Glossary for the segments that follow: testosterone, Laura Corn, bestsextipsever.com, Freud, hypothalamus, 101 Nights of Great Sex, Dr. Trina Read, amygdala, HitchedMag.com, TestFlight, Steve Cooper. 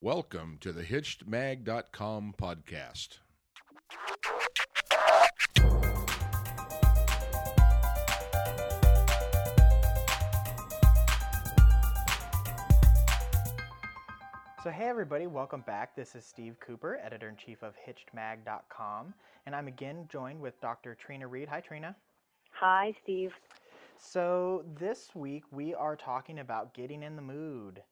Welcome to the HitchedMag.com podcast. So hey everybody, welcome back. This is Steve Cooper, Editor-in-Chief of HitchedMag.com, and I'm again joined with Dr. Trina Read. Hi, Trina. Hi, Steve. So this week we are talking about getting in the mood.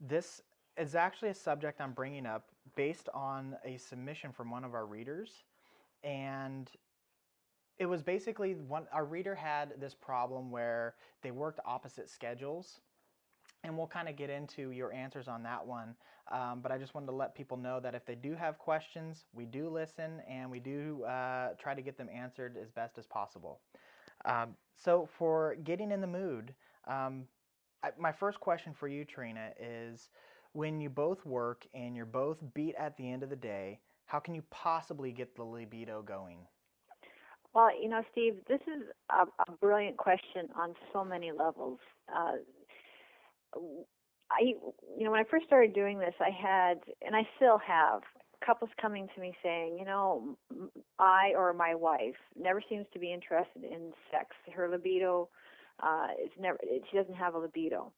This is actually a subject I'm bringing up based on a submission from one of our readers, and it was basically our reader had this problem where they worked opposite schedules, and we'll kind of get into your answers on that one, but I just wanted to let people know that if they do have questions, we do listen, and we do try to get them answered as best as possible. So for getting in the mood, my first question for you, Trina, is when you both work and you're both beat at the end of the day, how can you possibly get the libido going? Well, you know, Steve, this is a brilliant question on so many levels. When I first started doing this, I had, and I still have, couples coming to me saying, you know, I or my wife never seems to be interested in sex. Her libido she doesn't have a libido.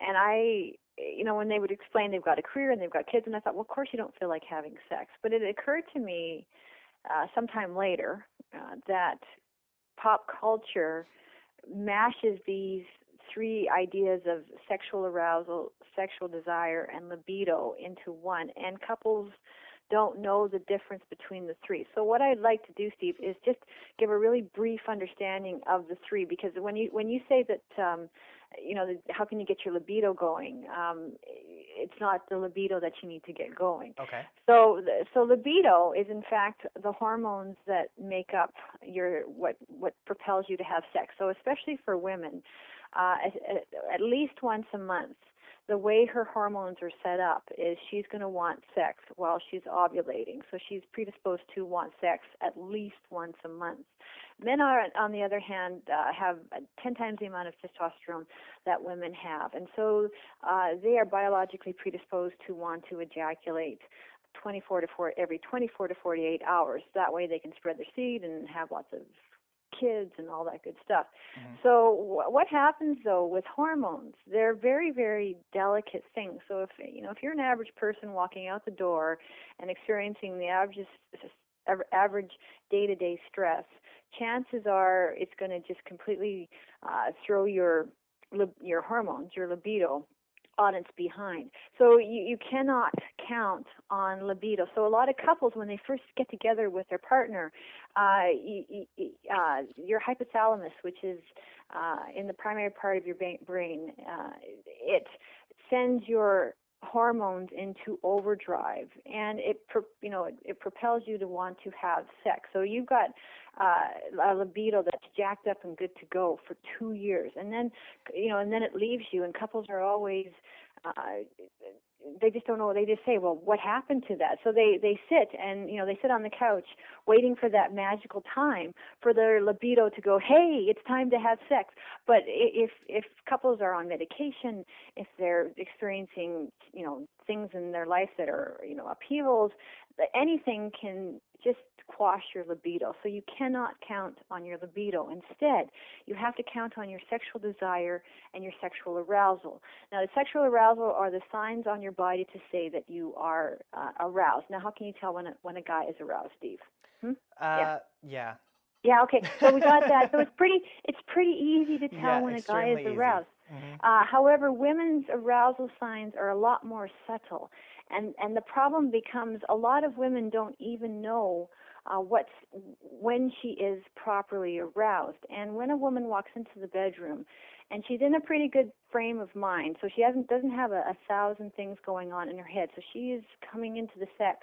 And I, you know, when they would explain they've got a career and they've got kids, and I thought, well, of course you don't feel like having sex. But it occurred to me sometime later that pop culture mashes these three ideas of sexual arousal, sexual desire, and libido into one, and couples don't know the difference between the three. So what I'd like to do, Steve, is just give a really brief understanding of the three, because when you say that, how can you get your libido going, it's not the libido that you need to get going. Okay. So libido is, in fact, the hormones that make up what propels you to have sex. So especially for women, at least once a month, the way her hormones are set up is she's going to want sex while she's ovulating. So she's predisposed to want sex at least once a month. Men are, on the other hand, have 10 times the amount of testosterone that women have. And so they are biologically predisposed to want to ejaculate every 24 to 48 hours. That way they can spread their seed and have lots of kids and all that good stuff. Mm-hmm. So what happens though with hormones? They're very, very delicate things. So if you're an average person walking out the door and experiencing the average day-to-day stress, chances are it's going to just completely throw your hormones, your libido, on its behind. So you cannot count on libido. So a lot of couples, when they first get together with their partner, your hypothalamus, which is in the primary part of your brain, it sends your hormones into overdrive, and it propels you to want to have sex. So you've got a libido that's jacked up and good to go for 2 years, and then it leaves you. And couples are always they just don't know. They just say, well, what happened to that? So they sit and, they sit on the couch waiting for that magical time for their libido to go, hey, it's time to have sex. But if couples are on medication, if they're experiencing, things in their life that are, upheavals, anything can just quash your libido. So you cannot count on your libido. Instead, you have to count on your sexual desire and your sexual arousal. Now, the sexual arousal are the signs on your body to say that you are aroused. Now, how can you tell when a guy is aroused, Steve? Yeah. Yeah, okay. So we got that. So it's pretty easy to tell when a guy is aroused. Mm-hmm. However, women's arousal signs are a lot more subtle. And the problem becomes a lot of women don't even know when she is properly aroused. And when a woman walks into the bedroom, and she's in a pretty good frame of mind, so she doesn't have a thousand things going on in her head, so she is coming into the sex,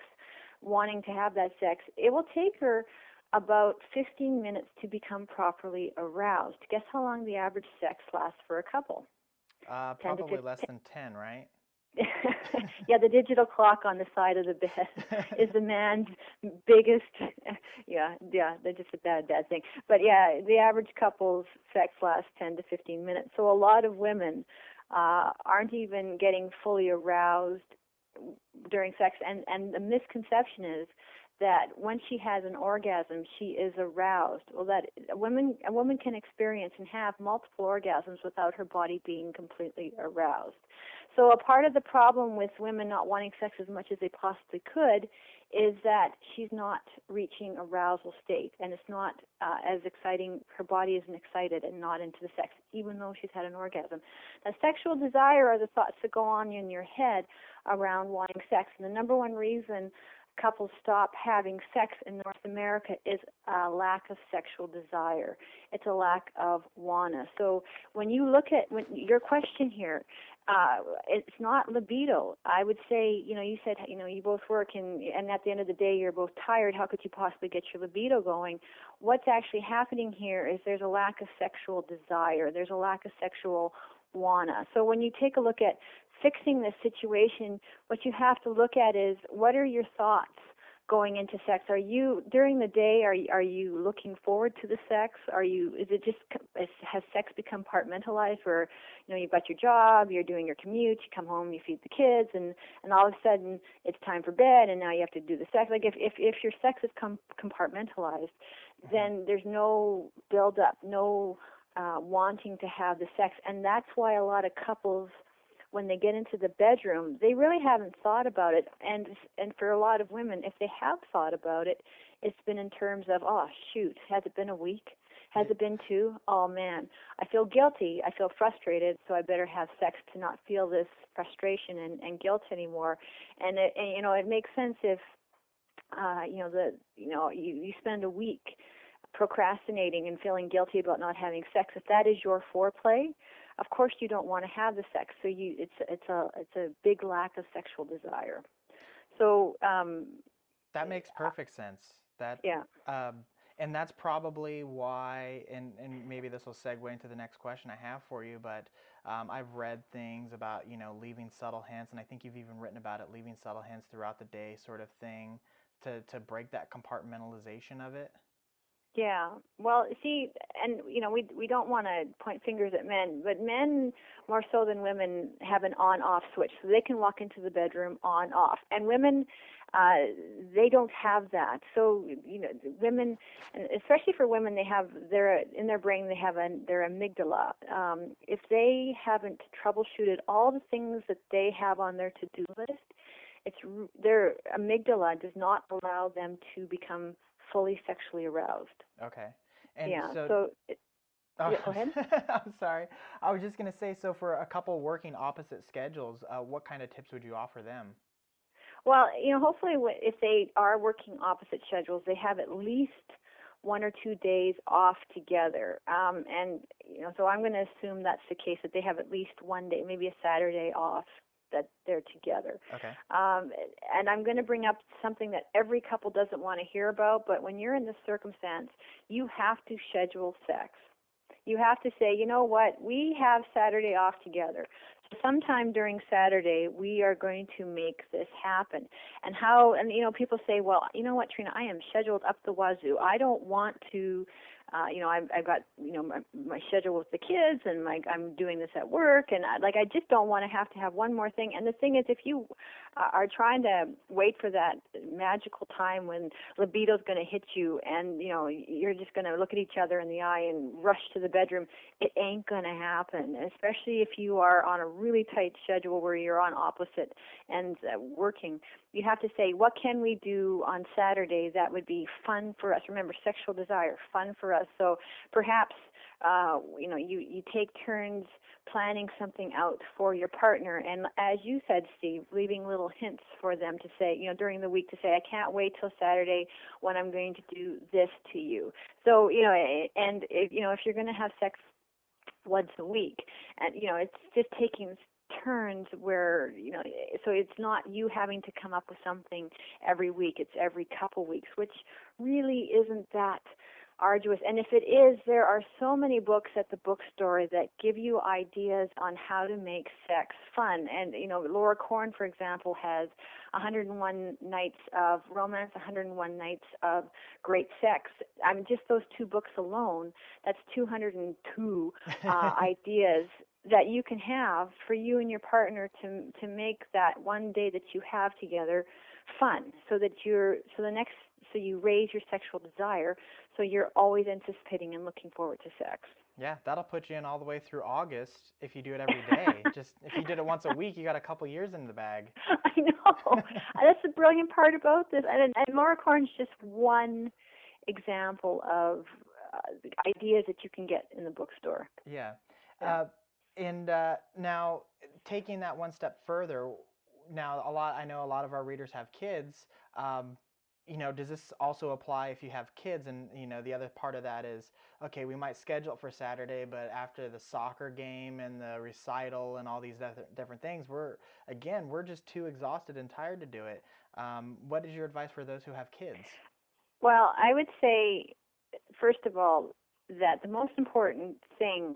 wanting to have that sex, it will take her about 15 minutes to become properly aroused. Guess how long the average sex lasts for a couple? Probably less than 10, right? Yeah, the digital clock on the side of the bed is the man's biggest, they're just a bad thing. But yeah, the average couple's sex lasts 10 to 15 minutes. So a lot of women aren't even getting fully aroused during sex. And the misconception is that when she has an orgasm, she is aroused. Well, that a woman can experience and have multiple orgasms without her body being completely aroused. So a part of the problem with women not wanting sex as much as they possibly could is that she's not reaching arousal state, and it's not as exciting. Her body isn't excited and not into the sex, even though she's had an orgasm. Now, sexual desire are the thoughts that go on in your head around wanting sex, and the number one reason couples stop having sex in North America is a lack of sexual desire. It's a lack of wanna. So when you look at your question here, it's not libido. I would say, you said, you both work and at the end of the day you're both tired. How could you possibly get your libido going? What's actually happening here is there's a lack of sexual desire. There's a lack of sexual wanna. So when you take a look at fixing this situation, what you have to look at is, what are your thoughts going into sex? Are you, during the day, are you looking forward to the sex? Has sex become compartmentalized where, you've got your job, you're doing your commute, you come home, you feed the kids, and all of a sudden it's time for bed and now you have to do the sex. Like if your sex is compartmentalized, then there's no build up, no wanting to have the sex. And that's why a lot of couples, when they get into the bedroom, they really haven't thought about it. And for a lot of women, if they have thought about it, it's been in terms of, oh, shoot, has it been a week? Has it been two? Oh, man, I feel guilty. I feel frustrated, so I better have sex to not feel this frustration and guilt anymore. And it makes sense if, you spend a week procrastinating and feeling guilty about not having sex. If that is your foreplay, of course you don't want to have the sex. So it's a big lack of sexual desire. So that makes perfect sense. And that's probably why. And maybe this will segue into the next question I have for you. But I've read things about leaving subtle hints, and I think you've even written about it, leaving subtle hints throughout the day, sort of thing, to break that compartmentalization of it. Yeah. Well, see, and we don't want to point fingers at men, but men more so than women have an on-off switch, so they can walk into the bedroom on-off. And women, they don't have that. So women, and especially for women, they have their amygdala. If they haven't troubleshooted all the things that they have on their to-do list, their amygdala does not allow them to become fully sexually aroused. Okay. And yeah. Go ahead. I'm sorry. I was just going to say, so for a couple working opposite schedules, what kind of tips would you offer them? Well, hopefully if they are working opposite schedules, they have at least 1 or 2 days off together. So I'm going to assume that's the case, that they have at least one day, maybe a Saturday off, that they're together. Okay. And I'm going to bring up something that every couple doesn't want to hear about, but when you're in this circumstance, you have to schedule sex. You have to say, you know what, we have Saturday off together. So sometime during Saturday, we are going to make this happen. And people say, well, you know what, Trina, I am scheduled up the wazoo. I don't want to... I've got, my schedule with the kids, and I'm doing this at work, and I just don't want to have one more thing. And the thing is, if you are trying to wait for that magical time when libido's going to hit you, and, you're just going to look at each other in the eye and rush to the bedroom, it ain't going to happen, especially if you are on a really tight schedule where you're on opposite ends working. You have to say, what can we do on Saturday that would be fun for us? Remember, sexual desire, fun for us. So perhaps, you take turns planning something out for your partner. And as you said, Steve, leaving little hints for them to say, during the week to say, I can't wait till Saturday when I'm going to do this to you. So, and if you're going to have sex once a week, and, it's just taking turns where, so it's not you having to come up with something every week. It's every couple weeks, which really isn't that arduous. And if it is, there are so many books at the bookstore that give you ideas on how to make sex fun. And, Laura Corn, for example, has 101 Nights of Romance, 101 Nights of Great Sex. Just those two books alone, that's 202 ideas that you can have for you and your partner to make that one day that you have together fun, so you raise your sexual desire, so you're always anticipating and looking forward to sex. Yeah, that'll put you in all the way through August if you do it every day. Just if you did it once a week, you got a couple years in the bag. I know. That's the brilliant part about this. And Laura Corn's just one example of ideas that you can get in the bookstore. Yeah. Now taking that one step further, now I know a lot of our readers have kids. Does this also apply if you have kids? And, the other part of that is, okay, we might schedule it for Saturday, but after the soccer game and the recital and all these different things, we're just too exhausted and tired to do it. What is your advice for those who have kids? Well, I would say, first of all, that the most important thing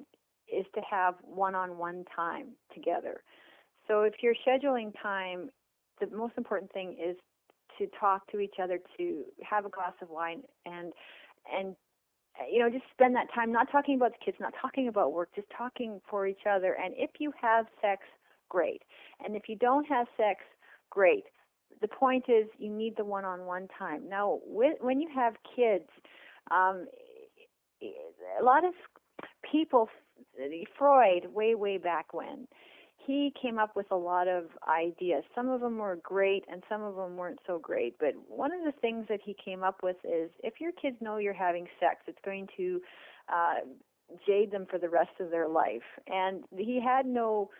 is to have one-on-one time together. So if you're scheduling time, the most important thing is to talk to each other, to have a glass of wine, and just spend that time not talking about the kids, not talking about work, just talking for each other. And if you have sex, great. And if you don't have sex, great. The point is you need the one-on-one time. Now, when you have kids, a lot of people, Freud, way, way back when, he came up with a lot of ideas. Some of them were great and some of them weren't so great. But one of the things that he came up with is if your kids know you're having sex, it's going to jade them for the rest of their life. And he had no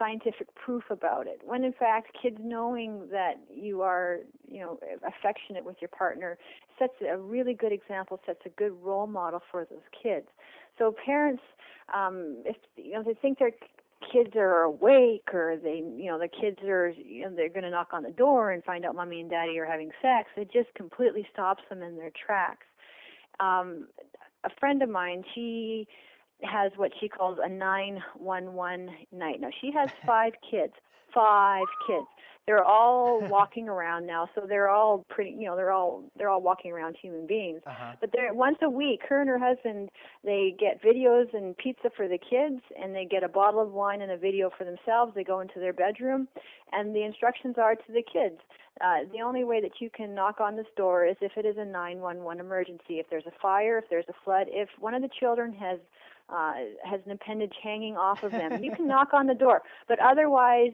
scientific proof about it, when in fact kids knowing that you are affectionate with your partner sets a really good example, sets a good role model for those kids. So parents, if they think their kids are awake, or the kids are they're going to knock on the door and find out mommy and daddy are having sex, it just completely stops them in their tracks. A friend of mine, she has what she calls a 9-1-1 night. Now, she has five kids. They're all walking around now, so they're all pretty, they're all walking around human beings. Uh-huh. But once a week, her and her husband, they get videos and pizza for the kids, and they get a bottle of wine and a video for themselves. They go into their bedroom, and the instructions are to the kids. The only way that you can knock on this door is if it is a 911 emergency, if there's a fire, if there's a flood, if one of the children has an appendage hanging off of them. You can knock on the door, but otherwise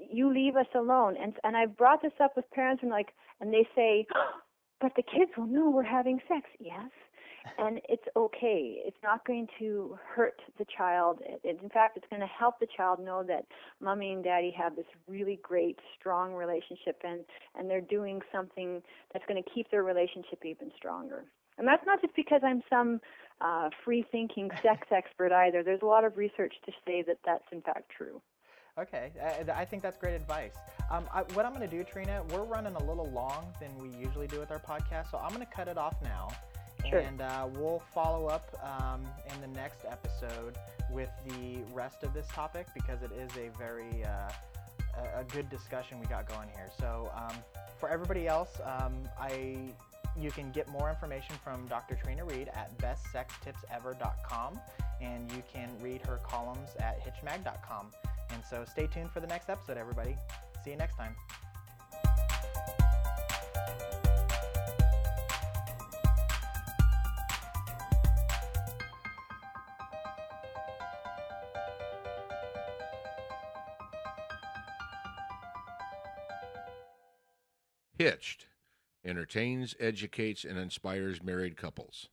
you leave us alone. And I've brought this up with parents, and they say, but the kids will know we're having sex. Yes. And it's okay. It's not going to hurt the child. In fact, it's going to help the child know that mommy and daddy have this really great, strong relationship, and they're doing something that's going to keep their relationship even stronger. And that's not just because I'm some free-thinking sex expert either. There's a lot of research to say that that's in fact true. Okay, I think that's great advice. What I'm going to do, Trina, we're running a little long than we usually do with our podcast, so I'm going to cut it off now. Sure. And we'll follow up in the next episode with the rest of this topic, because it is a very a good discussion we got going here. So for everybody else, you can get more information from Dr. Trina Read at bestsextipsever.com, and you can read her columns at HitchedMag.com. And so stay tuned for the next episode, everybody. See you next time. Hitched entertains, educates, and inspires married couples.